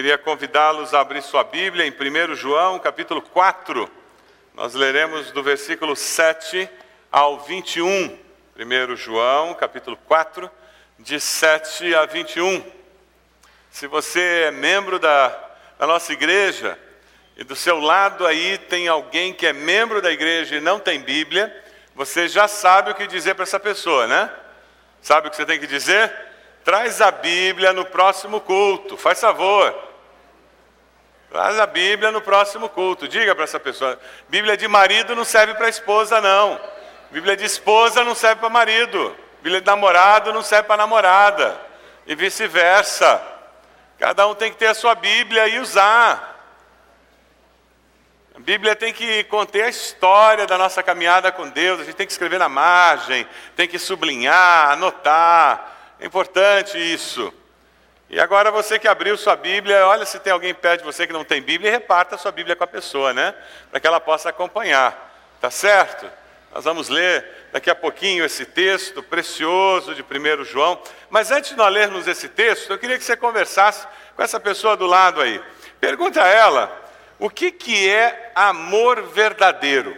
Queria convidá-los a abrir sua Bíblia em 1 João, capítulo 4. Nós leremos do versículo 7 ao 21. 1 João, capítulo 4, de 7 a 21. Se você é membro da nossa igreja, e do seu lado aí tem alguém que é membro da igreja e não tem Bíblia, você já sabe o que dizer para essa pessoa, né? Sabe o que você tem que dizer? Traz a Bíblia no próximo culto, faz favor. Traz a Bíblia no próximo culto. Diga para essa pessoa: Bíblia de marido não serve para esposa, não. Bíblia de esposa não serve para marido. Bíblia de namorado não serve para namorada. E vice-versa. Cada um tem que ter a sua Bíblia e usar. A Bíblia tem que conter a história da nossa caminhada com Deus. A gente tem que escrever na margem, tem que sublinhar, anotar. É importante isso. E agora você que abriu sua Bíblia, olha se tem alguém perto de você que não tem Bíblia e reparta a sua Bíblia com a pessoa, né? Para que ela possa acompanhar. Tá certo? Nós vamos ler daqui a pouquinho esse texto precioso de 1 João. Mas antes de nós lermos esse texto, eu queria que você conversasse com essa pessoa do lado aí. Pergunta a ela, o que é amor verdadeiro?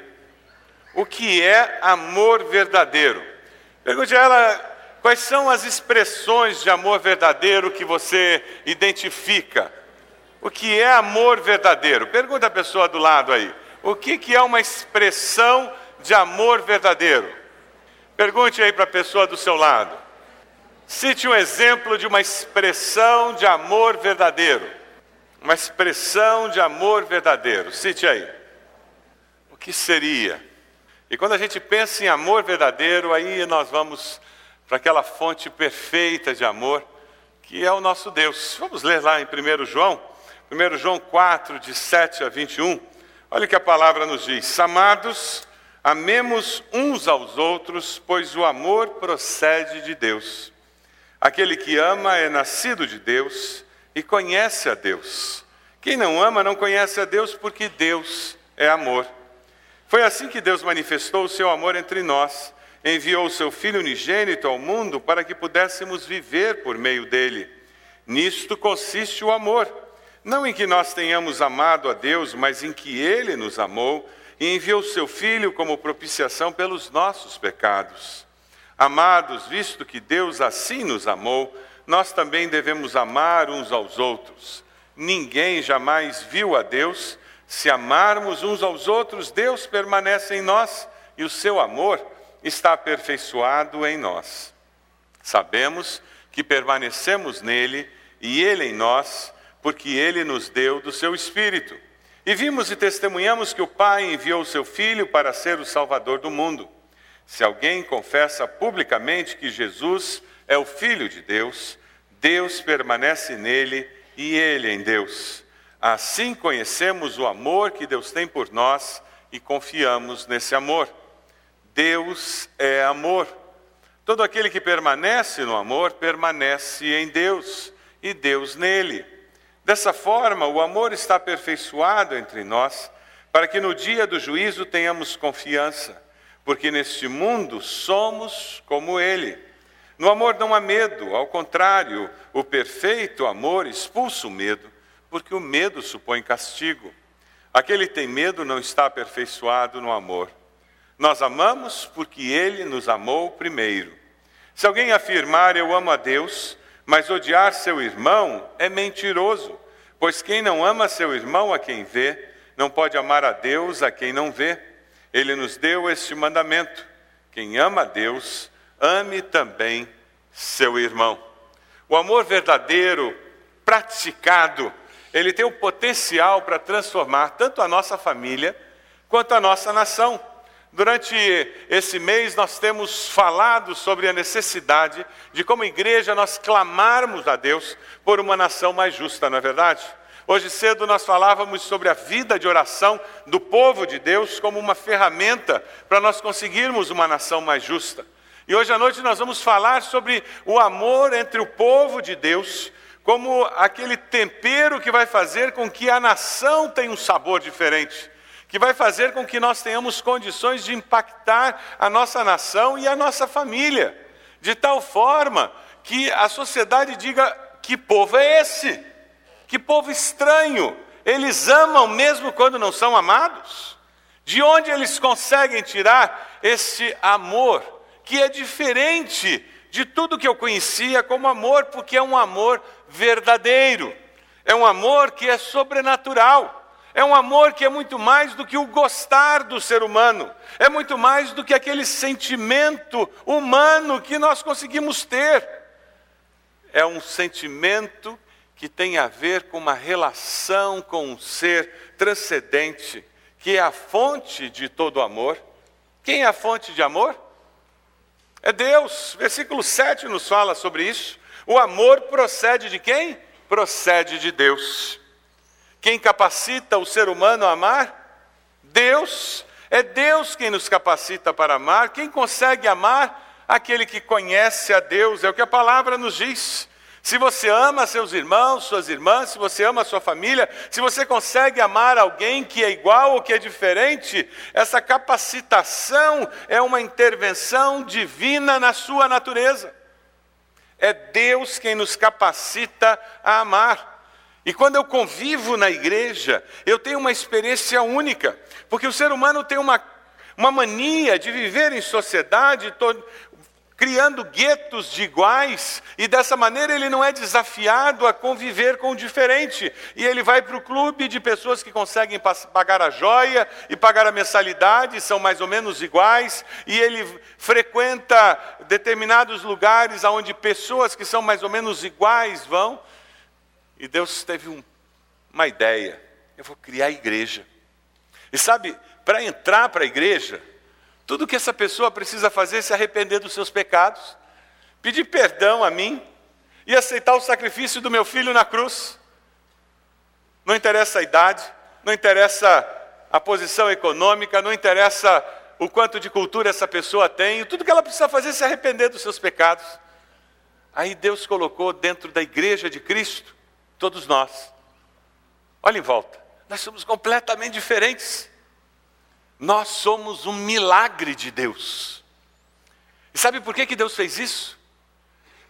O que é amor verdadeiro? Pergunte a ela... Quais são as expressões de amor verdadeiro que você identifica? O que é amor verdadeiro? Pergunta a pessoa do lado aí. O que é uma expressão de amor verdadeiro? Pergunte aí para a pessoa do seu lado. Cite um exemplo de uma expressão de amor verdadeiro. Uma expressão de amor verdadeiro. Cite aí. O que seria? E quando a gente pensa em amor verdadeiro, aí nós vamos... para aquela fonte perfeita de amor, que é o nosso Deus. Vamos ler lá em 1 João, 1 João 4, de 7 a 21. Olha o que a palavra nos diz. Amados, amemos uns aos outros, pois o amor procede de Deus. Aquele que ama é nascido de Deus e conhece a Deus. Quem não ama não conhece a Deus, porque Deus é amor. Foi assim que Deus manifestou o seu amor entre nós. Enviou o seu Filho unigênito ao mundo para que pudéssemos viver por meio dele. Nisto consiste o amor, não em que nós tenhamos amado a Deus, mas em que ele nos amou e enviou o seu Filho como propiciação pelos nossos pecados. Amados, visto que Deus assim nos amou, nós também devemos amar uns aos outros. Ninguém jamais viu a Deus. Se amarmos uns aos outros, Deus permanece em nós e o seu amor está aperfeiçoado em nós. Sabemos que permanecemos nele e ele em nós, porque ele nos deu do seu Espírito. E vimos e testemunhamos que o Pai enviou o seu Filho para ser o Salvador do mundo. Se alguém confessa publicamente que Jesus é o Filho de Deus, Deus permanece nele e ele em Deus. Assim conhecemos o amor que Deus tem por nós e confiamos nesse amor. Deus é amor. Todo aquele que permanece no amor, permanece em Deus, e Deus nele. Dessa forma, o amor está aperfeiçoado entre nós, para que no dia do juízo tenhamos confiança, porque neste mundo somos como ele. No amor não há medo, ao contrário, o perfeito amor expulsa o medo, porque o medo supõe castigo. Aquele que tem medo não está aperfeiçoado no amor. Nós amamos porque ele nos amou primeiro. Se alguém afirmar eu amo a Deus, mas odiar seu irmão é mentiroso, pois quem não ama seu irmão a quem vê, não pode amar a Deus a quem não vê. Ele nos deu este mandamento: quem ama a Deus, ame também seu irmão. O amor verdadeiro, praticado, ele tem o potencial para transformar tanto a nossa família quanto a nossa nação. Durante esse mês nós temos falado sobre a necessidade de como igreja nós clamarmos a Deus por uma nação mais justa, não é verdade? Hoje cedo nós falávamos sobre a vida de oração do povo de Deus como uma ferramenta para nós conseguirmos uma nação mais justa. E hoje à noite nós vamos falar sobre o amor entre o povo de Deus como aquele tempero que vai fazer com que a nação tenha um sabor diferente, que vai fazer com que nós tenhamos condições de impactar a nossa nação e a nossa família, de tal forma que a sociedade diga: que povo é esse? Que povo estranho! Eles amam mesmo quando não são amados? De onde eles conseguem tirar esse amor que é diferente de tudo que eu conhecia como amor, porque é um amor verdadeiro, é um amor que é sobrenatural, é um amor que é muito mais do que o gostar do ser humano, é muito mais do que aquele sentimento humano que nós conseguimos ter. É um sentimento que tem a ver com uma relação com um ser transcendente, que é a fonte de todo amor. Quem é a fonte de amor? É Deus. Versículo 7 nos fala sobre isso. O amor procede de quem? Procede de Deus. Quem capacita o ser humano a amar? Deus. É Deus quem nos capacita para amar. Quem consegue amar? Aquele que conhece a Deus. É o que a palavra nos diz. Se você ama seus irmãos, suas irmãs, se você ama a sua família, se você consegue amar alguém que é igual ou que é diferente, essa capacitação é uma intervenção divina na sua natureza. É Deus quem nos capacita a amar. E quando eu convivo na igreja, eu tenho uma experiência única, porque o ser humano tem uma mania de viver em sociedade toda, criando guetos de iguais, e dessa maneira ele não é desafiado a conviver com o diferente. E ele vai para o clube de pessoas que conseguem pagar a joia e pagar a mensalidade, são mais ou menos iguais, e ele frequenta determinados lugares onde pessoas que são mais ou menos iguais vão. E Deus teve uma ideia: eu vou criar a igreja. E sabe, para entrar para a igreja, tudo que essa pessoa precisa fazer é se arrepender dos seus pecados, pedir perdão a mim e aceitar o sacrifício do meu filho na cruz. Não interessa a idade, não interessa a posição econômica, não interessa o quanto de cultura essa pessoa tem. Tudo que ela precisa fazer é se arrepender dos seus pecados. Aí Deus colocou dentro da igreja de Cristo todos nós. Olha em volta, nós somos completamente diferentes. Nós somos um milagre de Deus. E sabe por que Deus fez isso?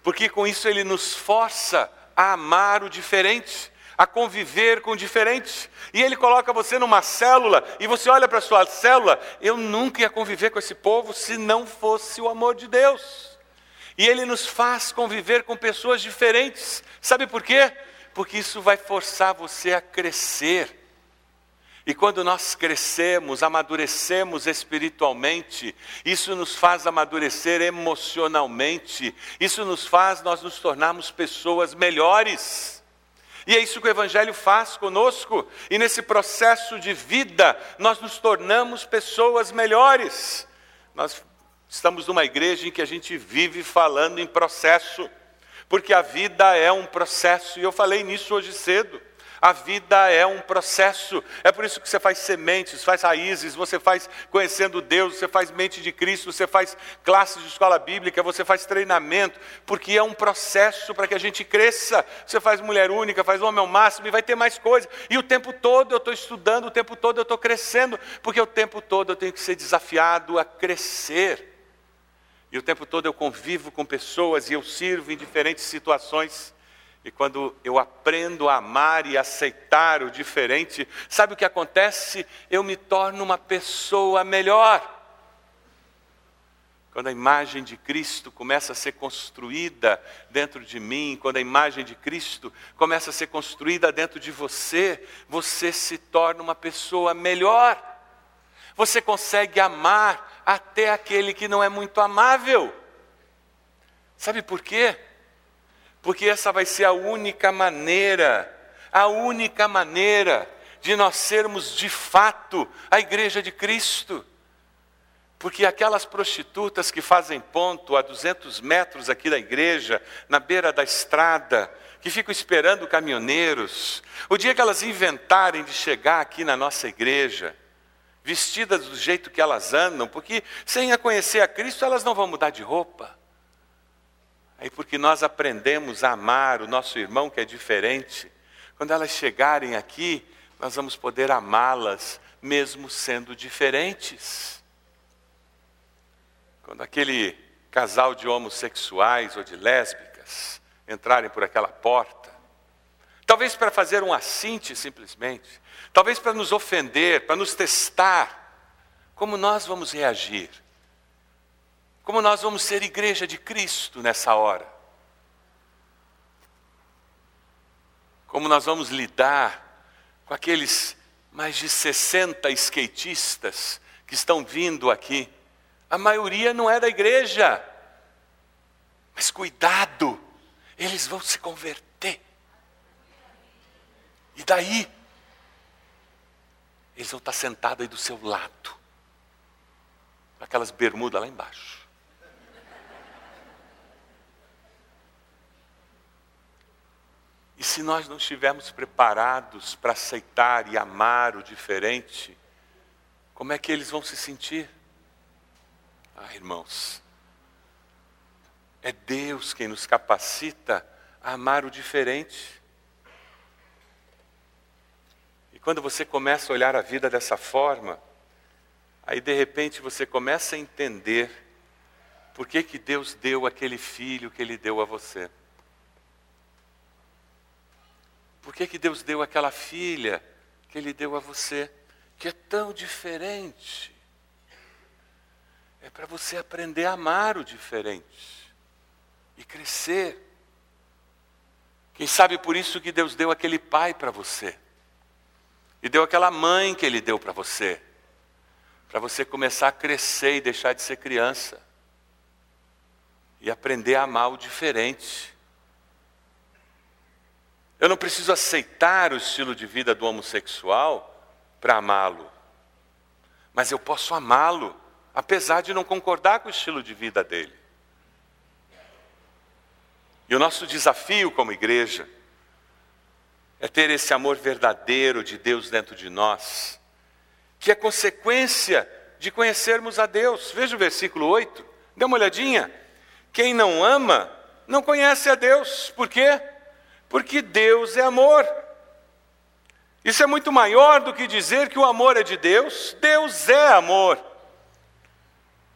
Porque com isso Ele nos força a amar o diferente, a conviver com o diferente. E Ele coloca você numa célula, e você olha para a sua célula: eu nunca ia conviver com esse povo se não fosse o amor de Deus. E Ele nos faz conviver com pessoas diferentes. Sabe por quê? Porque isso vai forçar você a crescer. E quando nós crescemos, amadurecemos espiritualmente, isso nos faz amadurecer emocionalmente, isso nos faz nós nos tornarmos pessoas melhores. E é isso que o Evangelho faz conosco, e nesse processo de vida, nós nos tornamos pessoas melhores. Nós estamos numa igreja em que a gente vive falando em processo, porque a vida é um processo, e eu falei nisso hoje cedo. A vida é um processo, é por isso que você faz sementes, faz raízes, você faz conhecendo Deus, você faz mente de Cristo, você faz classes de escola bíblica, você faz treinamento, porque é um processo para que a gente cresça. Você faz mulher única, faz homem ao máximo e vai ter mais coisa. E o tempo todo eu estou estudando, o tempo todo eu estou crescendo, porque o tempo todo eu tenho que ser desafiado a crescer. E o tempo todo eu convivo com pessoas e eu sirvo em diferentes situações. E quando eu aprendo a amar e aceitar o diferente, sabe o que acontece? Eu me torno uma pessoa melhor. Quando a imagem de Cristo começa a ser construída dentro de mim, quando a imagem de Cristo começa a ser construída dentro de você, você se torna uma pessoa melhor. Você consegue amar até aquele que não é muito amável. Sabe por quê? Porque essa vai ser a única maneira de nós sermos de fato a igreja de Cristo. Porque aquelas prostitutas que fazem ponto a 200 metros aqui da igreja, na beira da estrada, que ficam esperando caminhoneiros, o dia que elas inventarem de chegar aqui na nossa igreja, vestidas do jeito que elas andam, porque sem a conhecer a Cristo elas não vão mudar de roupa. É porque nós aprendemos a amar o nosso irmão que é diferente. Quando elas chegarem aqui, nós vamos poder amá-las, mesmo sendo diferentes. Quando aquele casal de homossexuais ou de lésbicas entrarem por aquela porta, Talvez para fazer um assinte simplesmente, talvez para nos ofender, para nos testar. Como nós vamos reagir? Como nós vamos ser igreja de Cristo nessa hora? Como nós vamos lidar com aqueles mais de 60 skatistas que estão vindo aqui? A maioria não é da igreja. Mas cuidado, eles vão se converter. E daí? Eles vão estar sentados aí do seu lado. Aquelas bermudas lá embaixo. E se nós não estivermos preparados para aceitar e amar o diferente, como é que eles vão se sentir? Ah, irmãos, é Deus quem nos capacita a amar o diferente. E quando você começa a olhar a vida dessa forma, aí de repente você começa a entender por que que Deus deu aquele filho que Ele deu a você. Por que que Deus deu aquela filha que Ele deu a você, que é tão diferente? É para você aprender a amar o diferente e crescer. Quem sabe por isso que Deus deu aquele pai para você e deu aquela mãe que Ele deu para você começar a crescer e deixar de ser criança e aprender a amar o diferente. Eu não preciso aceitar o estilo de vida do homossexual para amá-lo. Mas eu posso amá-lo, apesar de não concordar com o estilo de vida dele. E o nosso desafio como igreja é ter esse amor verdadeiro de Deus dentro de nós, que é consequência de conhecermos a Deus. Veja o versículo 8, dê uma olhadinha. Quem não ama, não conhece a Deus. Por quê? Porque Deus é amor. Isso é muito maior do que dizer que o amor é de Deus. Deus é amor.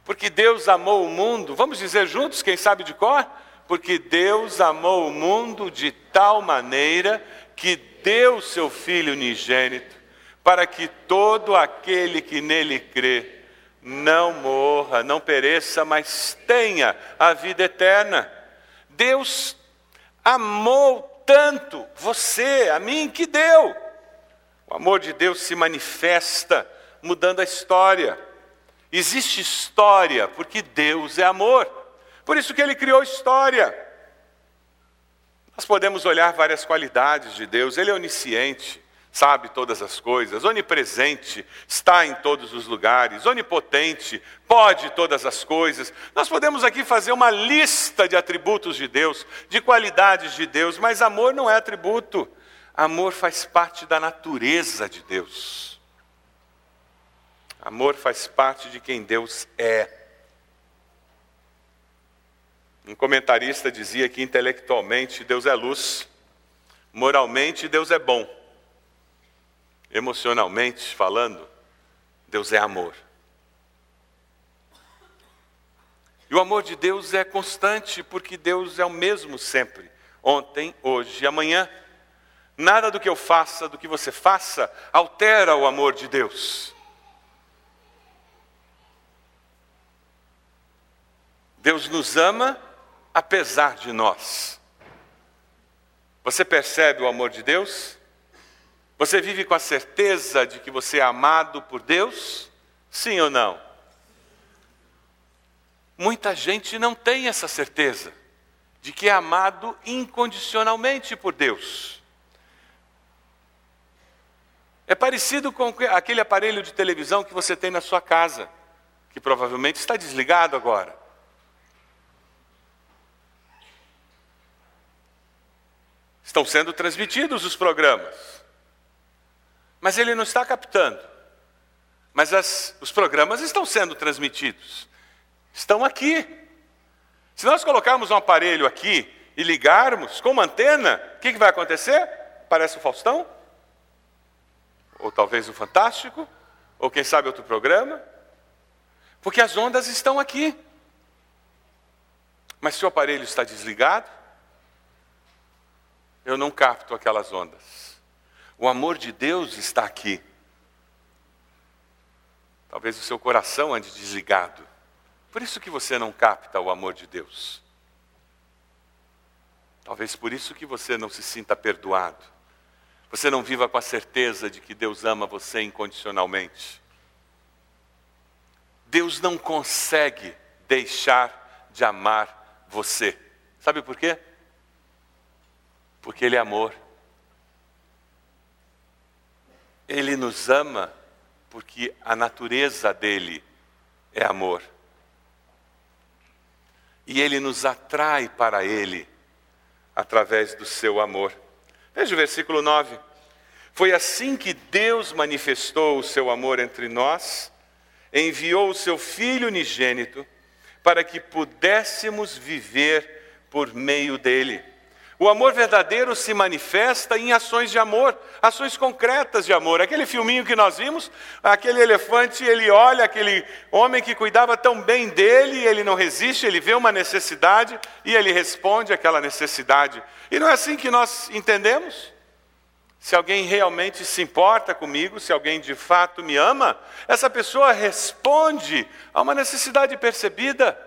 Porque Deus amou o mundo. Vamos dizer juntos, quem sabe de cor? Porque Deus amou o mundo de tal maneira que deu seu Filho unigênito, para que todo aquele que nele crê não morra, não pereça, mas tenha a vida eterna. Deus amou tanto você, a mim, que deu. O amor de Deus se manifesta mudando a história. Existe história porque Deus é amor. Por isso que Ele criou história. Nós podemos olhar várias qualidades de Deus. Ele é onisciente, sabe todas as coisas. Onipresente, está em todos os lugares. Onipotente, pode todas as coisas. Nós podemos aqui fazer uma lista de atributos de Deus, de qualidades de Deus, mas amor não é atributo. Amor faz parte da natureza de Deus. Amor faz parte de quem Deus é. Um comentarista dizia que intelectualmente Deus é luz, moralmente Deus é bom, emocionalmente falando, Deus é amor. E o amor de Deus é constante, porque Deus é o mesmo sempre. Ontem, hoje e amanhã. Nada do que eu faça, do que você faça, altera o amor de Deus. Deus nos ama, apesar de nós. Você percebe o amor de Deus? Você vive com a certeza de que você é amado por Deus? Sim ou não? Muita gente não tem essa certeza de que é amado incondicionalmente por Deus. É parecido com aquele aparelho de televisão que você tem na sua casa, que provavelmente está desligado agora. Estão sendo transmitidos os programas, mas ele não está captando. Mas os programas estão sendo transmitidos. Estão aqui. Se nós colocarmos um aparelho aqui e ligarmos com uma antena, o que vai acontecer? Parece o Faustão? Ou talvez o Fantástico? Ou quem sabe outro programa? Porque as ondas estão aqui. Mas se o aparelho está desligado, eu não capto aquelas ondas. O amor de Deus está aqui. Talvez o seu coração ande desligado. Por isso que você não capta o amor de Deus. Talvez por isso que você não se sinta perdoado. Você não viva com a certeza de que Deus ama você incondicionalmente. Deus não consegue deixar de amar você. Sabe por quê? Porque Ele é amor. Ele nos ama porque a natureza dele é amor. E Ele nos atrai para Ele através do seu amor. Veja o versículo 9. Foi assim que Deus manifestou o seu amor entre nós, enviou o seu Filho unigênito para que pudéssemos viver por meio dele. O amor verdadeiro se manifesta em ações de amor, ações concretas de amor. Aquele filminho que nós vimos, aquele elefante, ele olha aquele homem que cuidava tão bem dele, ele não resiste, ele vê uma necessidade e ele responde àquela necessidade. E não é assim que nós entendemos? Se alguém realmente se importa comigo, se alguém de fato me ama, essa pessoa responde a uma necessidade percebida.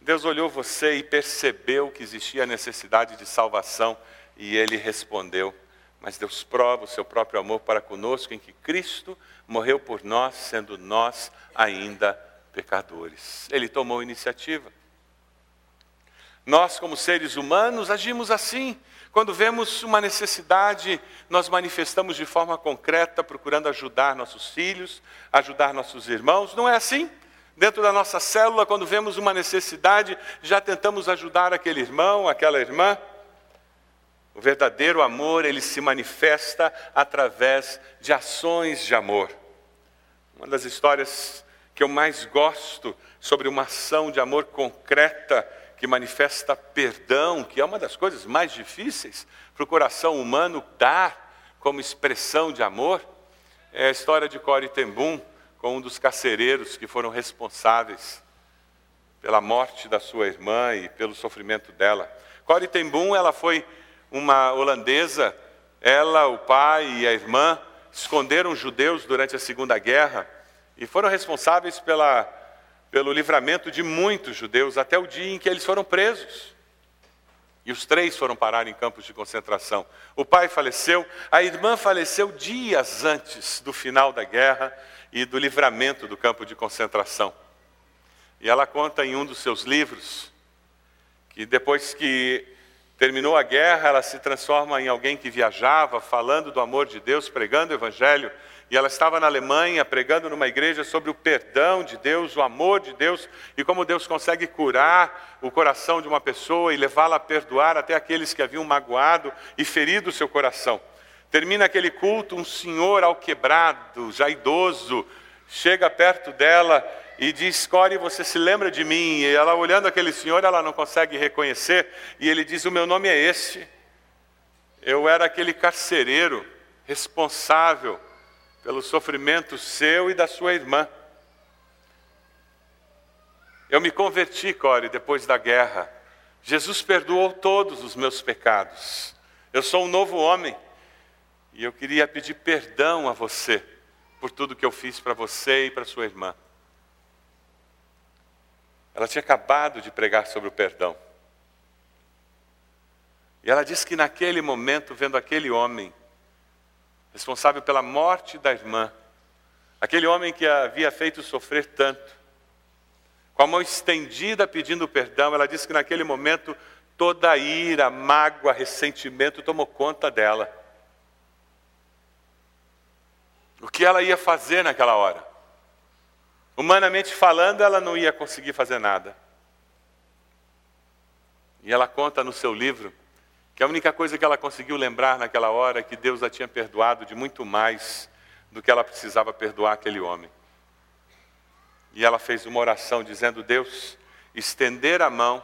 Deus olhou você e percebeu que existia a necessidade de salvação e Ele respondeu. Mas Deus prova o seu próprio amor para conosco em que Cristo morreu por nós, sendo nós ainda pecadores. Ele tomou iniciativa. Nós, como seres humanos, agimos assim. Quando vemos uma necessidade, nós manifestamos de forma concreta, procurando ajudar nossos filhos, ajudar nossos irmãos. Não é assim? Dentro da nossa célula, quando vemos uma necessidade, já tentamos ajudar aquele irmão, aquela irmã. O verdadeiro amor, ele se manifesta através de ações de amor. Uma das histórias que eu mais gosto sobre uma ação de amor concreta que manifesta perdão, que é uma das coisas mais difíceis para o coração humano dar como expressão de amor, é a história de Corrie ten Boom, com um dos carcereiros que foram responsáveis pela morte da sua irmã e pelo sofrimento dela. Corrie ten Boom, ela foi uma holandesa, ela, o pai e a irmã esconderam judeus durante a Segunda Guerra e foram responsáveis pelo livramento de muitos judeus até o dia em que eles foram presos. E os três foram parar em campos de concentração. O pai faleceu, a irmã faleceu dias antes do final da guerra e do livramento do campo de concentração. E ela conta em um dos seus livros que depois que terminou a guerra, ela se transforma em alguém que viajava, falando do amor de Deus, pregando o evangelho. E ela estava na Alemanha, pregando numa igreja sobre o perdão de Deus, o amor de Deus, e como Deus consegue curar o coração de uma pessoa e levá-la a perdoar até aqueles que haviam magoado e ferido o seu coração. Termina aquele culto, um senhor alquebrado, já idoso, chega perto dela e diz: Corrie, você se lembra de mim? E ela, olhando aquele senhor, ela não consegue reconhecer. E ele diz: o meu nome é este. Eu era aquele carcereiro responsável pelo sofrimento seu e da sua irmã. Eu me converti, Corrie, depois da guerra. Jesus perdoou todos os meus pecados. Eu sou um novo homem. E eu queria pedir perdão a você por tudo que eu fiz para você e para sua irmã. Ela tinha acabado de pregar sobre o perdão. E ela disse que naquele momento, vendo aquele homem responsável pela morte da irmã, aquele homem que a havia feito sofrer tanto, com a mão estendida pedindo perdão, ela disse que naquele momento toda a ira, mágoa, ressentimento tomou conta dela. O que ela ia fazer naquela hora? Humanamente falando, ela não ia conseguir fazer nada. E ela conta no seu livro que a única coisa que ela conseguiu lembrar naquela hora é que Deus a tinha perdoado de muito mais do que ela precisava perdoar aquele homem. E ela fez uma oração dizendo: Deus, estender a mão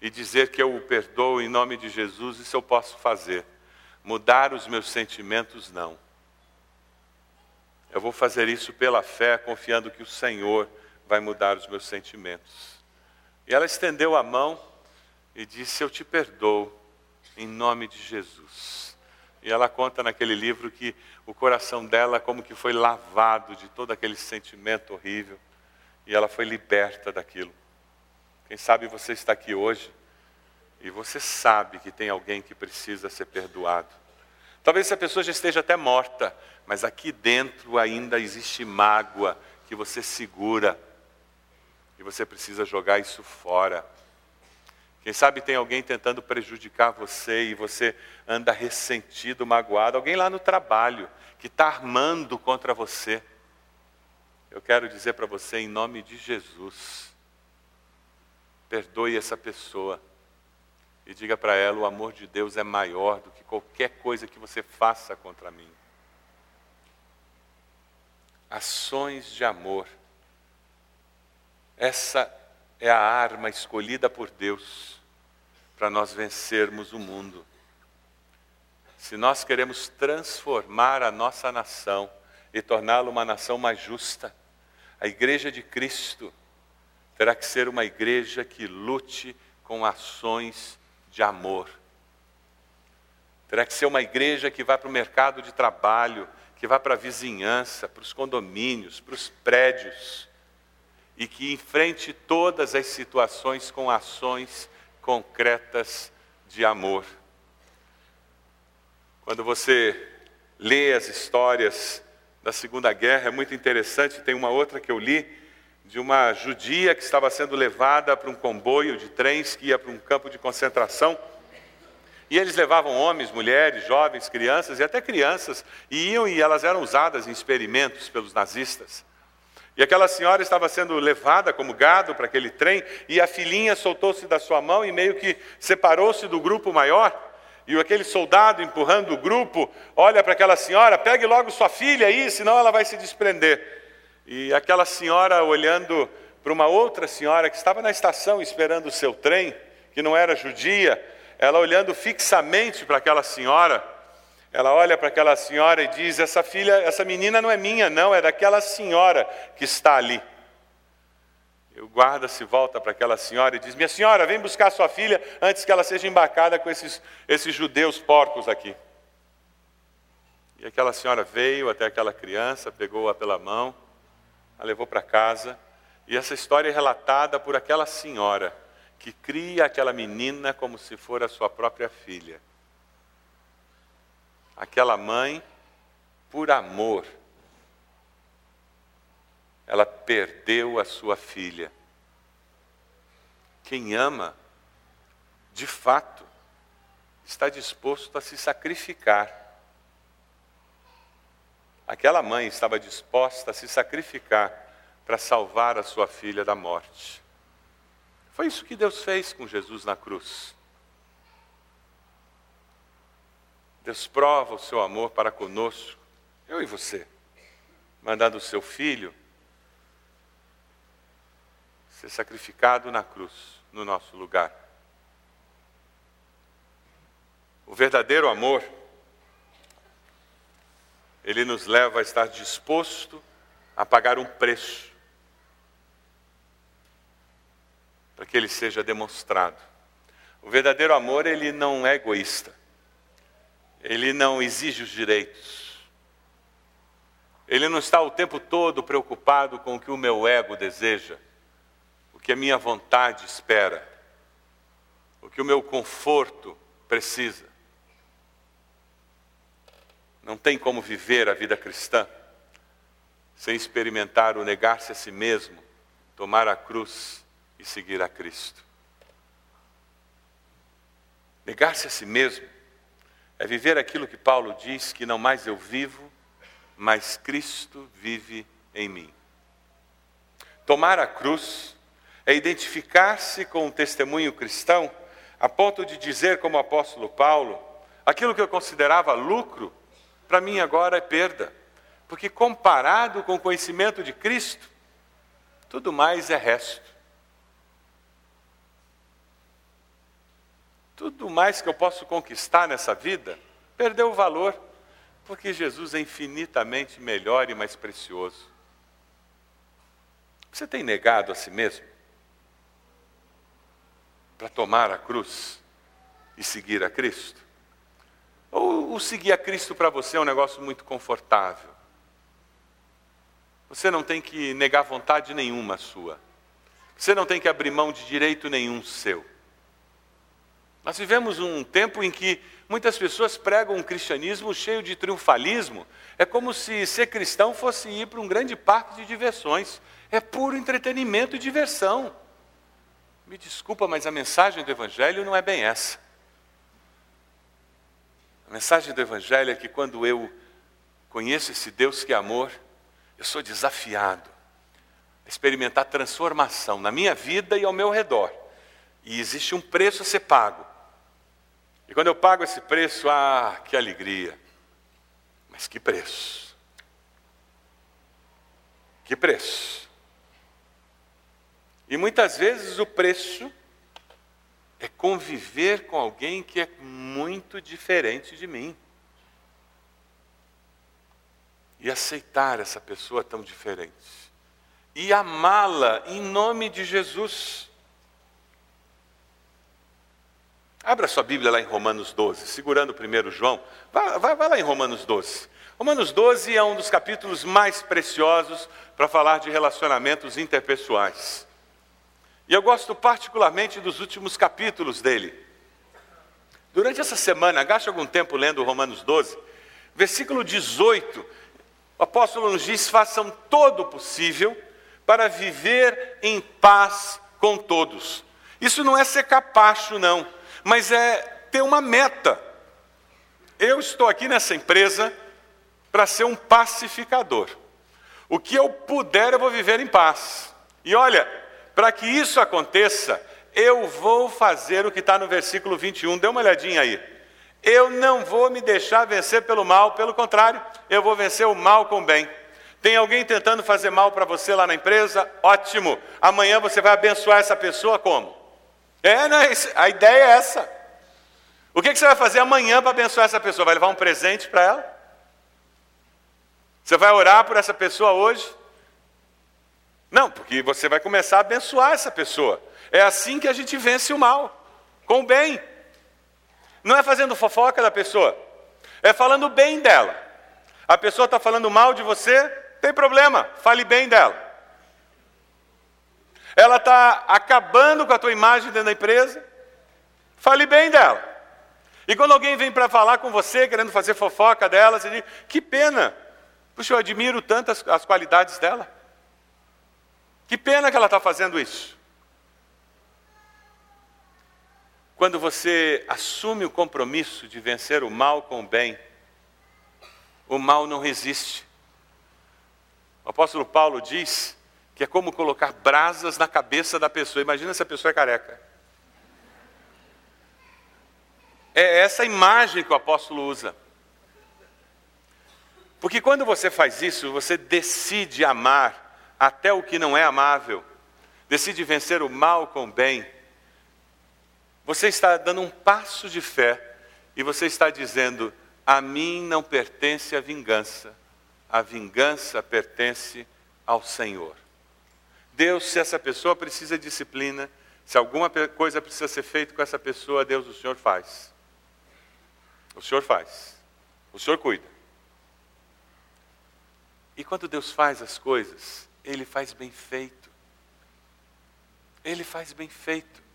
e dizer que eu o perdoo em nome de Jesus, isso eu posso fazer. Mudar os meus sentimentos, não. Eu vou fazer isso pela fé, confiando que o Senhor vai mudar os meus sentimentos. E ela estendeu a mão e disse: eu te perdoo, em nome de Jesus. E ela conta naquele livro que o coração dela como que foi lavado de todo aquele sentimento horrível. E ela foi liberta daquilo. Quem sabe você está aqui hoje e você sabe que tem alguém que precisa ser perdoado. Talvez essa pessoa já esteja até morta, mas aqui dentro ainda existe mágoa que você segura. E você precisa jogar isso fora. Quem sabe tem alguém tentando prejudicar você e você anda ressentido, magoado. Alguém lá no trabalho que está armando contra você. Eu quero dizer para você, em nome de Jesus, perdoe essa pessoa. E diga para ela, o amor de Deus é maior do que qualquer coisa que você faça contra mim. Ações de amor. Essa é a arma escolhida por Deus para nós vencermos o mundo. Se nós queremos transformar a nossa nação e torná-la uma nação mais justa, a Igreja de Cristo terá que ser uma igreja que lute com ações de amor. Terá que ser uma igreja que vá para o mercado de trabalho, que vá para a vizinhança, para os condomínios, para os prédios, e que enfrente todas as situações com ações concretas de amor. Quando você lê as histórias da Segunda Guerra, é muito interessante, tem uma outra que eu li, de uma judia que estava sendo levada para um comboio de trens que ia para um campo de concentração, e eles levavam homens, mulheres, jovens, crianças, e até crianças, e iam e elas eram usadas em experimentos pelos nazistas. E aquela senhora estava sendo levada como gado para aquele trem, e a filhinha soltou-se da sua mão e meio que separou-se do grupo maior. E aquele soldado empurrando o grupo, olha para aquela senhora, pegue logo sua filha aí, senão ela vai se desprender. E aquela senhora olhando para uma outra senhora que estava na estação esperando o seu trem, que não era judia, ela olhando fixamente para aquela senhora, ela olha para aquela senhora e diz, essa filha, essa menina não é minha não, é daquela senhora que está ali. E o guarda se volta para aquela senhora e diz, minha senhora, vem buscar sua filha antes que ela seja embacada com esses judeus porcos aqui. E aquela senhora veio até aquela criança, pegou-a pela mão, a levou para casa. E essa história é relatada por aquela senhora que cria aquela menina como se for a sua própria filha. Aquela mãe, por amor, ela perdeu a sua filha. Quem ama, de fato, está disposto a se sacrificar. Aquela mãe estava disposta a se sacrificar para salvar a sua filha da morte. Foi isso que Deus fez com Jesus na cruz. Deus prova o seu amor para conosco, eu e você, mandando o seu filho ser sacrificado na cruz, no nosso lugar. O verdadeiro amor, ele nos leva a estar disposto a pagar um preço, para que ele seja demonstrado. O verdadeiro amor, ele não é egoísta. Ele não exige os direitos. Ele não está o tempo todo preocupado com o que o meu ego deseja, o que a minha vontade espera, o que o meu conforto precisa. Não tem como viver a vida cristã sem experimentar o negar-se a si mesmo, tomar a cruz e seguir a Cristo. Negar-se a si mesmo é viver aquilo que Paulo diz, que não mais eu vivo, mas Cristo vive em mim. Tomar a cruz é identificar-se com um testemunho cristão, a ponto de dizer, como o apóstolo Paulo, aquilo que eu considerava lucro, para mim agora é perda. Porque comparado com o conhecimento de Cristo, tudo mais é resto. Tudo mais que eu posso conquistar nessa vida, perdeu o valor, porque Jesus é infinitamente melhor e mais precioso. Você tem negado a si mesmo? Para tomar a cruz? e seguir a Cristo? Ou o seguir a Cristo para você é um negócio muito confortável? Você não tem que negar vontade nenhuma sua. Você não tem que abrir mão de direito nenhum seu. Nós vivemos um tempo em que muitas pessoas pregam um cristianismo cheio de triunfalismo. É como se ser cristão fosse ir para um grande parque de diversões. É puro entretenimento e diversão. Me desculpa, mas a mensagem do Evangelho não é bem essa. A mensagem do Evangelho é que quando eu conheço esse Deus que é amor, eu sou desafiado a experimentar transformação na minha vida e ao meu redor. E existe um preço a ser pago. E quando eu pago esse preço, que alegria. Mas que preço? Que preço? E muitas vezes o preço é conviver com alguém que é muito diferente de mim. E aceitar essa pessoa tão diferente. E amá-la em nome de Jesus. Abra sua Bíblia lá em Romanos 12, segurando primeiro João. Vai lá em Romanos 12. Romanos 12 é um dos capítulos mais preciosos para falar de relacionamentos interpessoais. E eu gosto particularmente dos últimos capítulos dele. Durante essa semana, gaste algum tempo lendo Romanos 12, versículo 18... O apóstolo nos diz, façam todo o possível para viver em paz com todos. Isso não é ser capacho, não, mas é ter uma meta. Eu estou aqui nessa empresa para ser um pacificador. O que eu puder, eu vou viver em paz. E olha, para que isso aconteça, eu vou fazer o que está no versículo 21. Dê uma olhadinha aí. Eu não vou me deixar vencer pelo mal, pelo contrário, eu vou vencer o mal com o bem. Tem alguém tentando fazer mal para você lá na empresa? Ótimo! Amanhã você vai abençoar essa pessoa como? A ideia é essa. O que você vai fazer amanhã para abençoar essa pessoa? Vai levar um presente para ela? Você vai orar por essa pessoa hoje? Não, porque você vai começar a abençoar essa pessoa. É assim que a gente vence o mal, com o bem. Não é fazendo fofoca da pessoa, é falando bem dela. A pessoa está falando mal de você, tem problema, fale bem dela. Ela está acabando com a tua imagem dentro da empresa, fale bem dela. E quando alguém vem para falar com você, querendo fazer fofoca dela, você diz, que pena, puxa, eu admiro tanto as qualidades dela. Que pena que ela está fazendo isso. Quando você assume o compromisso de vencer o mal com o bem, o mal não resiste. O apóstolo Paulo diz que é como colocar brasas na cabeça da pessoa. Imagina se a pessoa é careca. É essa imagem que o apóstolo usa. Porque quando você faz isso, você decide amar até o que não é amável. Decide vencer o mal com o bem. Você está dando um passo de fé e você está dizendo, a mim não pertence a vingança pertence ao Senhor. Deus, se essa pessoa precisa de disciplina, se alguma coisa precisa ser feita com essa pessoa, Deus, o Senhor faz. O Senhor faz. O Senhor cuida. E quando Deus faz as coisas, Ele faz bem feito. Ele faz bem feito.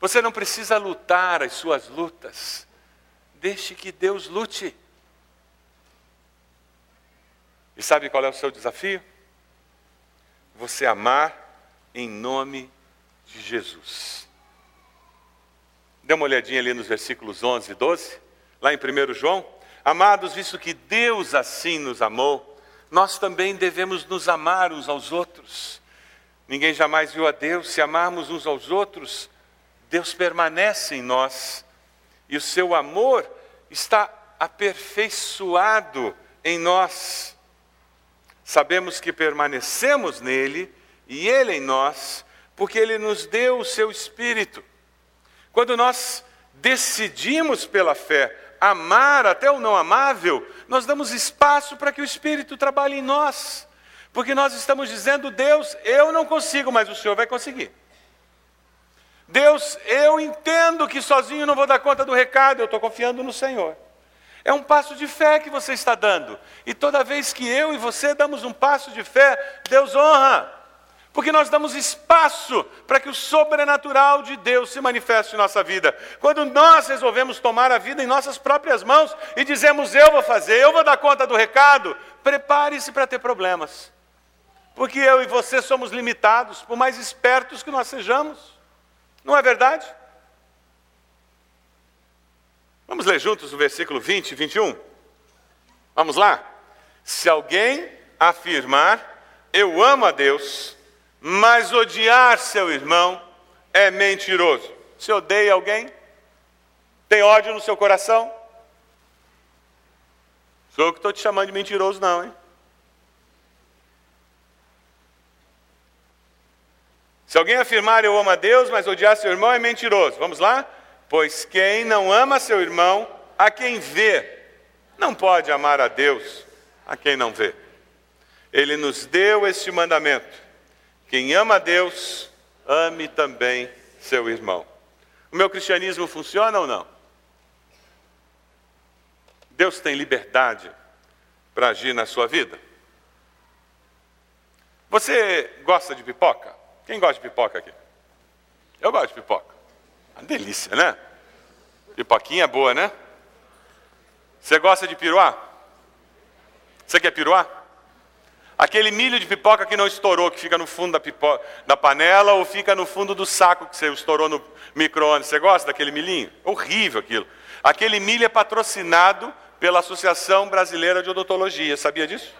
Você não precisa lutar as suas lutas. Deixe que Deus lute. E sabe qual é o seu desafio? Você amar em nome de Jesus. Dê uma olhadinha ali nos versículos 11 e 12, lá em 1 João. Amados, visto que Deus assim nos amou, nós também devemos nos amar uns aos outros. Ninguém jamais viu a Deus. Se amarmos uns aos outros, Deus permanece em nós e o seu amor está aperfeiçoado em nós. Sabemos que permanecemos nele e ele em nós, porque ele nos deu o seu Espírito. Quando nós decidimos pela fé amar até o não amável, nós damos espaço para que o Espírito trabalhe em nós. Porque nós estamos dizendo, Deus, eu não consigo, mas o Senhor vai conseguir. Deus, eu entendo que sozinho não vou dar conta do recado, eu estou confiando no Senhor. É um passo de fé que você está dando. E toda vez que eu e você damos um passo de fé, Deus honra. Porque nós damos espaço para que o sobrenatural de Deus se manifeste em nossa vida. Quando nós resolvemos tomar a vida em nossas próprias mãos e dizemos, eu vou fazer, eu vou dar conta do recado, prepare-se para ter problemas. Porque eu e você somos limitados, por mais espertos que nós sejamos. Não é verdade? Vamos ler juntos o versículo 20 e 21? Vamos lá? Se alguém afirmar, eu amo a Deus, mas odiar seu irmão é mentiroso. Você odeia alguém? Tem ódio no seu coração? Sou eu que estou te chamando de mentiroso não, hein? Se alguém afirmar, eu amo a Deus, mas odiar seu irmão é mentiroso. Vamos lá? Pois quem não ama seu irmão, a quem vê, não pode amar a Deus, a quem não vê. Ele nos deu este mandamento. Quem ama a Deus, ame também seu irmão. O meu cristianismo funciona ou não? Deus tem liberdade para agir na sua vida? Você gosta de pipoca? Quem gosta de pipoca aqui? Eu gosto de pipoca. Uma delícia, né? Pipoquinha boa, né? Você gosta de piruá? Você quer piruá? Aquele milho de pipoca que não estourou, que fica no fundo da panela ou fica no fundo do saco que você estourou no micro-ondas. Você gosta daquele milhinho? Horrível aquilo. Aquele milho é patrocinado pela Associação Brasileira de Odontologia. Sabia disso?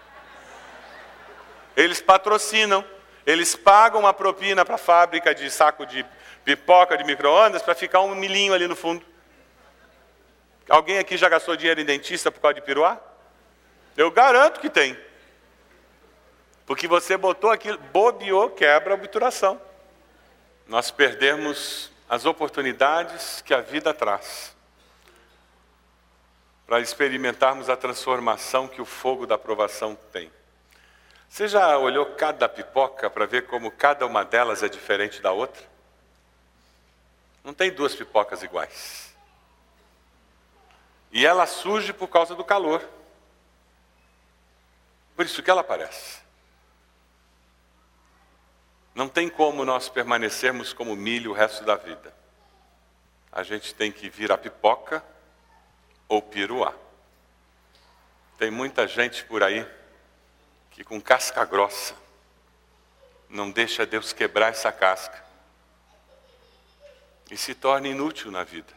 Eles patrocinam. Eles pagam uma propina para a fábrica de saco de pipoca de micro-ondas para ficar um milhinho ali no fundo. Alguém aqui já gastou dinheiro em dentista por causa de piruá? Eu garanto que tem. Porque você botou aquilo, bobeou, quebra a obturação. Nós perdemos as oportunidades que a vida traz para experimentarmos a transformação que o fogo da provação tem. Você já olhou cada pipoca para ver como cada uma delas é diferente da outra? Não tem duas pipocas iguais. E ela surge por causa do calor. Por isso que ela aparece. Não tem como nós permanecermos como milho o resto da vida. A gente tem que virar pipoca ou piruá. Tem muita gente por aí que com casca grossa não deixa Deus quebrar essa casca e se torna inútil na vida.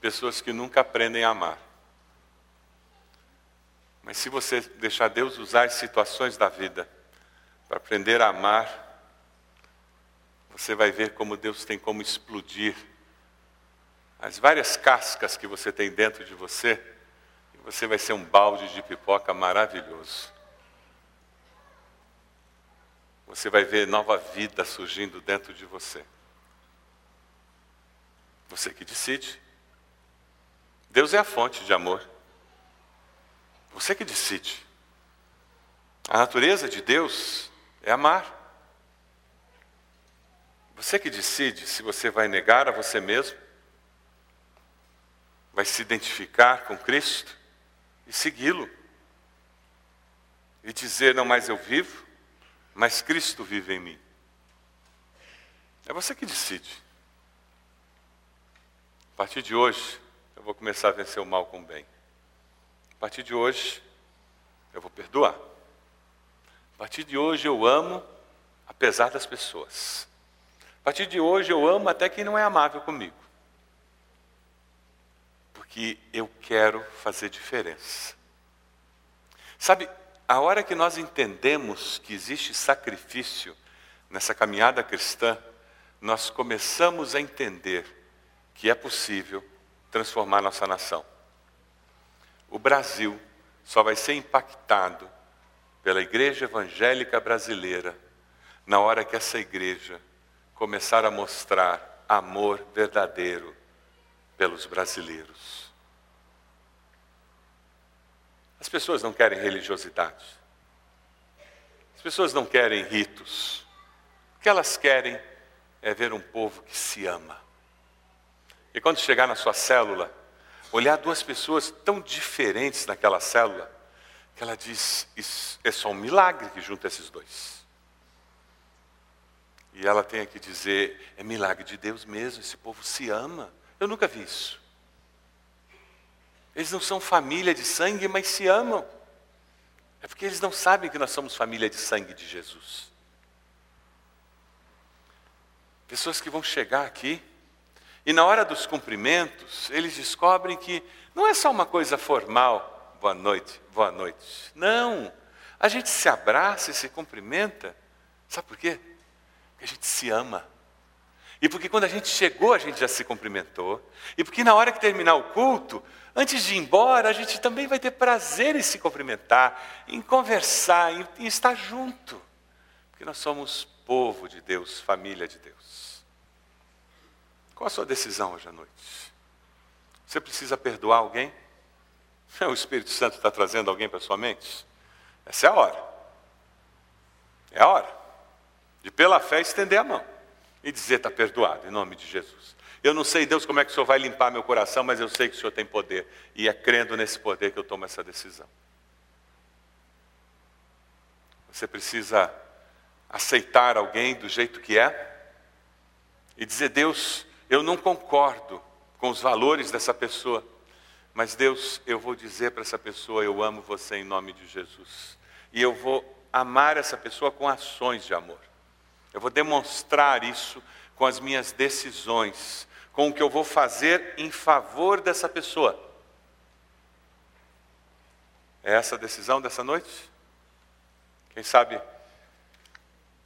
Pessoas que nunca aprendem a amar. Mas se você deixar Deus usar as situações da vida para aprender a amar, você vai ver como Deus tem como explodir as várias cascas que você tem dentro de você. Você vai ser um balde de pipoca maravilhoso. Você vai ver nova vida surgindo dentro de você. Você que decide. Deus é a fonte de amor. Você que decide. A natureza de Deus é amar. Você que decide se você vai negar a você mesmo, vai se identificar com Cristo e segui-lo. E dizer, não mais eu vivo, mas Cristo vive em mim. É você que decide. A partir de hoje, eu vou começar a vencer o mal com o bem. A partir de hoje, eu vou perdoar. A partir de hoje, eu amo, apesar das pessoas. A partir de hoje, eu amo até quem não é amável comigo. Que eu quero fazer diferença. Sabe, a hora que nós entendemos que existe sacrifício nessa caminhada cristã, nós começamos a entender que é possível transformar nossa nação. O Brasil só vai ser impactado pela Igreja Evangélica Brasileira na hora que essa igreja começar a mostrar amor verdadeiro pelos brasileiros. As pessoas não querem religiosidade. As pessoas não querem ritos. O que elas querem é ver um povo que se ama. E quando chegar na sua célula, olhar duas pessoas tão diferentes naquela célula, que ela diz, isso é só um milagre que junta esses dois. E ela tem que dizer, é milagre de Deus mesmo, esse povo se ama. Eu nunca vi isso. Eles não são família de sangue, mas se amam. É porque eles não sabem que nós somos família de sangue de Jesus. Pessoas que vão chegar aqui, e na hora dos cumprimentos, eles descobrem que não é só uma coisa formal, boa noite, boa noite. Não, a gente se abraça e se cumprimenta. Sabe por quê? Porque a gente se ama. E porque quando a gente chegou, a gente já se cumprimentou. E porque na hora que terminar o culto, antes de ir embora, a gente também vai ter prazer em se cumprimentar, em conversar, em estar junto. Porque nós somos povo de Deus, família de Deus. Qual a sua decisão hoje à noite? Você precisa perdoar alguém? O Espírito Santo está trazendo alguém para a sua mente? Essa é a hora. É a hora de, pela fé, estender a mão e dizer, está perdoado, em nome de Jesus. Eu não sei, Deus, como é que o Senhor vai limpar meu coração, mas eu sei que o Senhor tem poder. E é crendo nesse poder que eu tomo essa decisão. Você precisa aceitar alguém do jeito que é e dizer, Deus, eu não concordo com os valores dessa pessoa, mas Deus, eu vou dizer para essa pessoa, eu amo você em nome de Jesus. E eu vou amar essa pessoa com ações de amor. Eu vou demonstrar isso com as minhas decisões, com o que eu vou fazer em favor dessa pessoa. É essa a decisão dessa noite? Quem sabe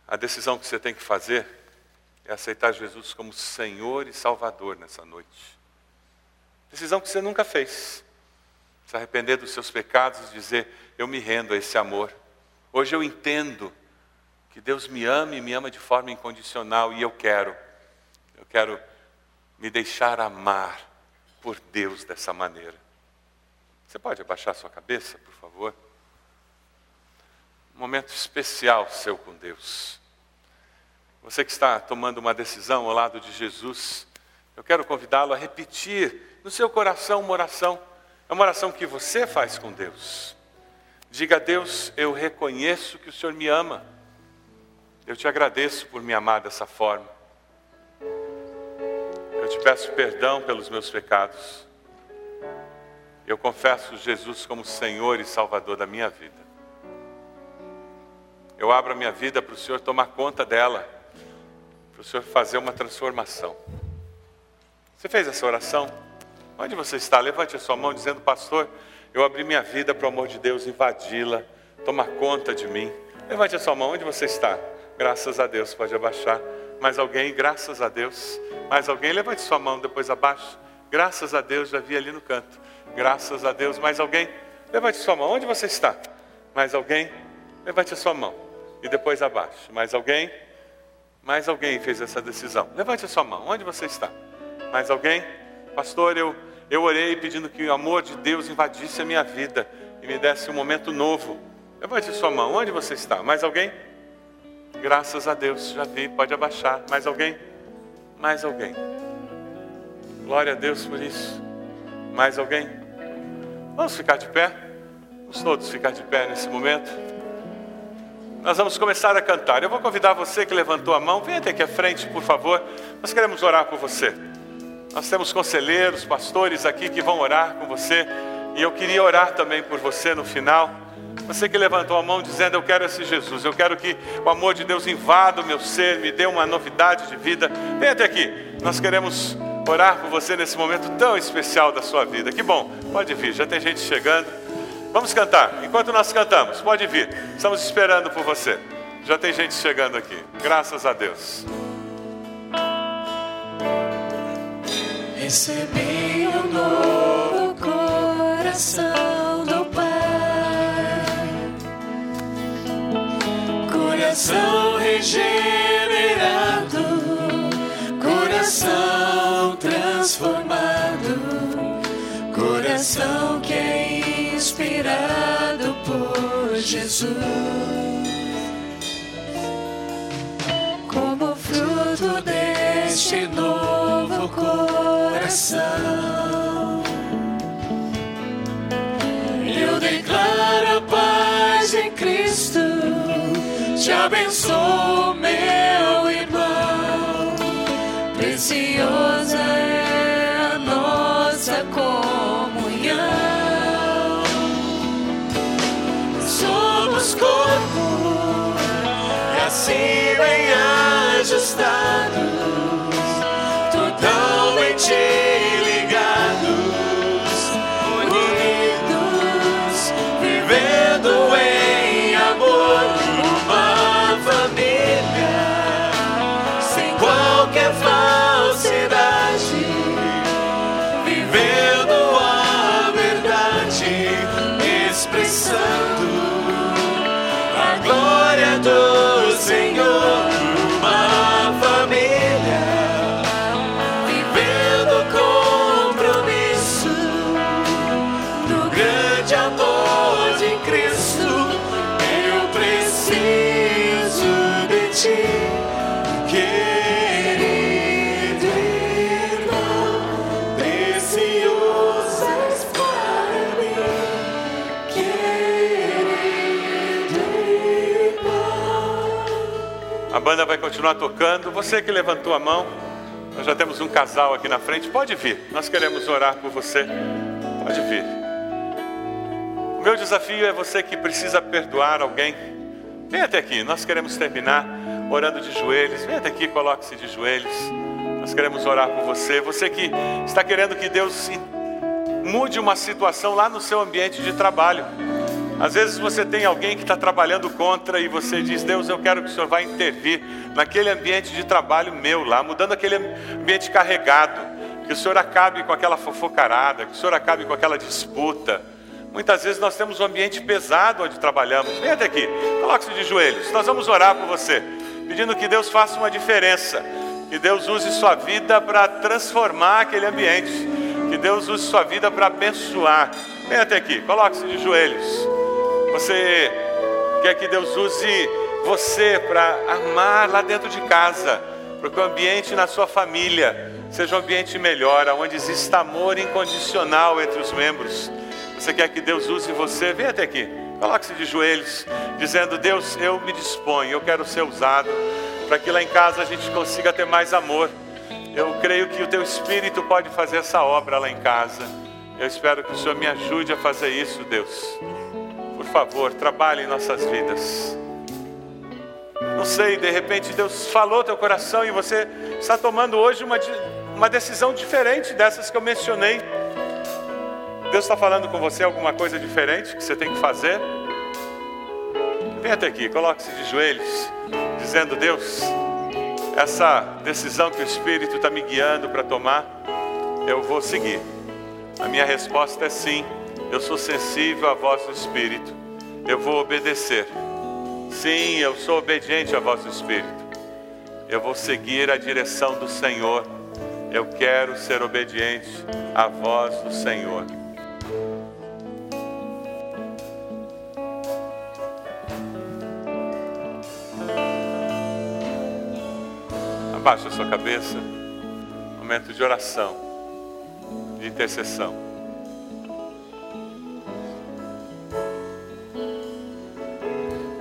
a decisão que você tem que fazer é aceitar Jesus como Senhor e Salvador nessa noite. Decisão que você nunca fez. Se arrepender dos seus pecados e dizer, eu me rendo a esse amor. Hoje eu entendo que Deus me ama e me ama de forma incondicional. E eu quero me deixar amar por Deus dessa maneira. Você pode abaixar sua cabeça, por favor? Um momento especial seu com Deus. Você que está tomando uma decisão ao lado de Jesus, eu quero convidá-lo a repetir no seu coração uma oração. É uma oração que você faz com Deus. Diga a Deus, eu reconheço que o Senhor me ama. Eu te agradeço por me amar dessa forma. Eu te peço perdão pelos meus pecados. Eu confesso Jesus como Senhor e Salvador da minha vida. Eu abro a minha vida para o Senhor tomar conta dela. Para o Senhor fazer uma transformação. Você fez essa oração? Onde você está? Levante a sua mão dizendo, pastor, eu abri minha vida para o amor de Deus invadi-la, tomar conta de mim. Levante a sua mão, onde você está? Graças a Deus, pode abaixar. Mais alguém? Graças a Deus. Mais alguém? Levante sua mão, depois abaixa. Graças a Deus, já vi ali no canto. Graças a Deus. Mais alguém? Levante sua mão, onde você está? Mais alguém? Levante a sua mão e depois abaixa. Mais alguém? Mais alguém fez essa decisão. Levante a sua mão. Onde você está? Mais alguém? Pastor, eu orei pedindo que o amor de Deus invadisse a minha vida e me desse um momento novo. Levante a sua mão. Onde você está? Mais alguém? Graças a Deus. Já vi. Pode abaixar. Mais alguém? Mais alguém. Glória a Deus por isso. Mais alguém? Vamos ficar de pé? Vamos todos ficar de pé nesse momento. Nós vamos começar a cantar. Eu vou convidar você que levantou a mão, venha até aqui à frente, por favor. Nós queremos orar por você. Nós temos conselheiros, pastores aqui que vão orar com você. E eu queria orar também por você no final. Você que levantou a mão dizendo, eu quero esse Jesus. Eu quero que o amor de Deus invada o meu ser, me dê uma novidade de vida. Venha até aqui. Nós queremos orar por você nesse momento tão especial da sua vida. Que bom, pode vir, já tem gente chegando. Vamos cantar. Enquanto nós cantamos, pode vir. Estamos esperando por você. Já tem gente chegando aqui. Graças a Deus. Recebi um novo coração do Pai. Coração regenerado. Coração transformado. Coração que é inspirado por Jesus. Como este novo coração. Eu declaro a paz em Cristo, te abençoo, meu irmão. Preciosa é a nossa comunhão. Somos corpo, assim bem ajustados, totalmente ligados, unidos, vivendo em amor, uma família, sem qualquer falsidade, vivendo a verdade, expressando a glória do Senhor. Querido irmão, precioso és para mim. Querido irmão. A banda vai continuar tocando. Você que levantou a mão, nós já temos um casal aqui na frente. Pode vir, nós queremos orar por você. Pode vir. O meu desafio é você que precisa perdoar alguém. Vem até aqui, nós queremos terminar orando de joelhos. Vem até aqui, coloque-se de joelhos. Nós queremos orar por você. Você que está querendo que Deus mude uma situação lá no seu ambiente de trabalho. Às vezes você tem alguém que está trabalhando contra e você diz: Deus, eu quero que o Senhor vá intervir naquele ambiente de trabalho meu lá, mudando aquele ambiente carregado. Que o Senhor acabe com aquela fofocarada, que o Senhor acabe com aquela disputa. Muitas vezes nós temos um ambiente pesado onde trabalhamos. Vem até aqui, coloque-se de joelhos. Nós vamos orar por você, pedindo que Deus faça uma diferença, que Deus use sua vida para transformar aquele ambiente, que Deus use sua vida para abençoar. Vem até aqui, coloque-se de joelhos. Você quer que Deus use você para amar lá dentro de casa, para que o ambiente na sua família seja um ambiente melhor, onde exista amor incondicional entre os membros. Você quer que Deus use você? Vem até aqui. Coloque-se de joelhos, dizendo: Deus, eu me disponho, eu quero ser usado, para que lá em casa a gente consiga ter mais amor. Eu creio que o Teu Espírito pode fazer essa obra lá em casa. Eu espero que o Senhor me ajude a fazer isso, Deus. Por favor, trabalhe em nossas vidas. Não sei, de repente Deus falou teu coração e você está tomando hoje uma decisão diferente dessas que eu mencionei. Deus está falando com você alguma coisa diferente que você tem que fazer? Vem até aqui, coloque-se de joelhos, dizendo: Deus, essa decisão que o Espírito está me guiando para tomar, eu vou seguir. A minha resposta é sim, eu sou sensível à voz do Espírito, eu vou obedecer. Sim, eu sou obediente à voz do Espírito, eu vou seguir a direção do Senhor, eu quero ser obediente à voz do Senhor. Abaixa a sua cabeça, momento de oração, de intercessão.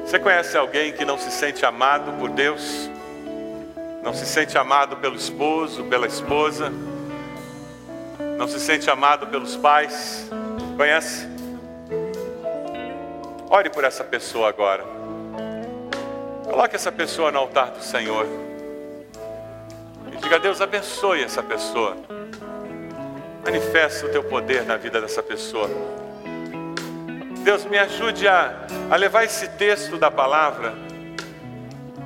Você conhece alguém que não se sente amado por Deus? Não se sente amado pelo esposo, pela esposa? Não se sente amado pelos pais? Conhece? Ore por essa pessoa agora. Coloque essa pessoa no altar do Senhor. Diga: Deus, abençoe essa pessoa. Manifesta o Teu poder na vida dessa pessoa. Deus, me ajude a levar esse texto da palavra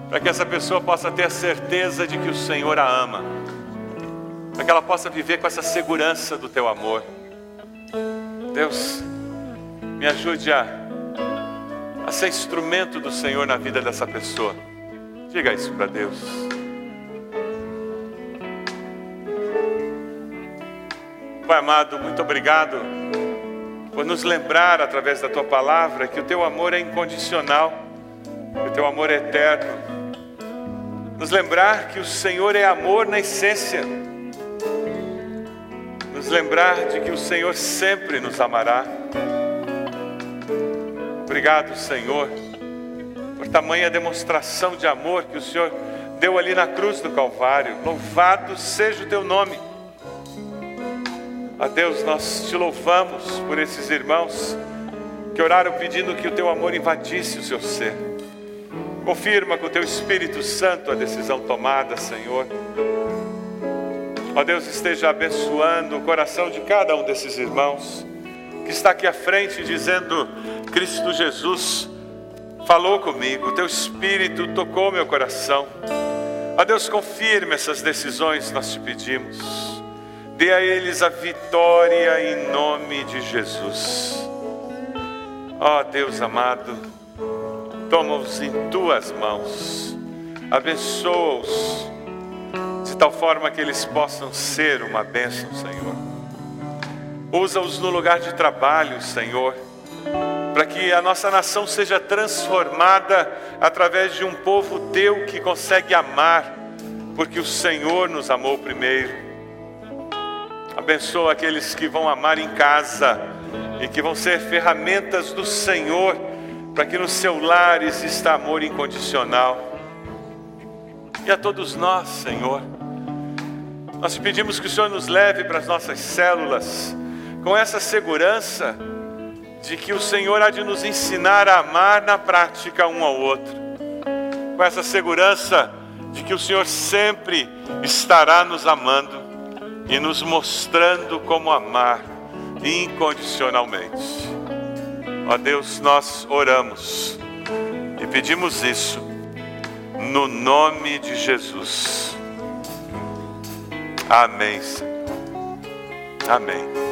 para que essa pessoa possa ter a certeza de que o Senhor a ama. Para que ela possa viver com essa segurança do Teu amor. Deus, me ajude a ser instrumento do Senhor na vida dessa pessoa. Diga isso para Deus. Pai amado, muito obrigado por nos lembrar através da Tua palavra que o Teu amor é incondicional, que o Teu amor é eterno. Nos lembrar que o Senhor é amor na essência. Nos lembrar de que o Senhor sempre nos amará. Obrigado, Senhor, por tamanha demonstração de amor que o Senhor deu ali na cruz do Calvário. Louvado seja o teu nome. A Deus, nós te louvamos por esses irmãos que oraram pedindo que o teu amor invadisse o seu ser. Confirma com o teu Espírito Santo a decisão tomada, Senhor. Ó Deus, esteja abençoando o coração de cada um desses irmãos que está aqui à frente dizendo: Cristo Jesus falou comigo, o teu Espírito tocou meu coração. Ó Deus, confirma essas decisões, nós te pedimos. Dê a eles a vitória em nome de Jesus. Ó Deus amado, toma-os em tuas mãos. Abençoa-os de tal forma que eles possam ser uma bênção, Senhor. Usa-os no lugar de trabalho, Senhor, para que a nossa nação seja transformada através de um povo teu que consegue amar, porque o Senhor nos amou primeiro. Abençoa aqueles que vão amar em casa e que vão ser ferramentas do Senhor para que no seu lar exista amor incondicional. E a todos nós, Senhor, nós te pedimos que o Senhor nos leve para as nossas células com essa segurança de que o Senhor há de nos ensinar a amar na prática um ao outro. Com essa segurança de que o Senhor sempre estará nos amando e nos mostrando como amar incondicionalmente. Ó Deus, nós oramos e pedimos isso no nome de Jesus. Amém, Senhor. Amém.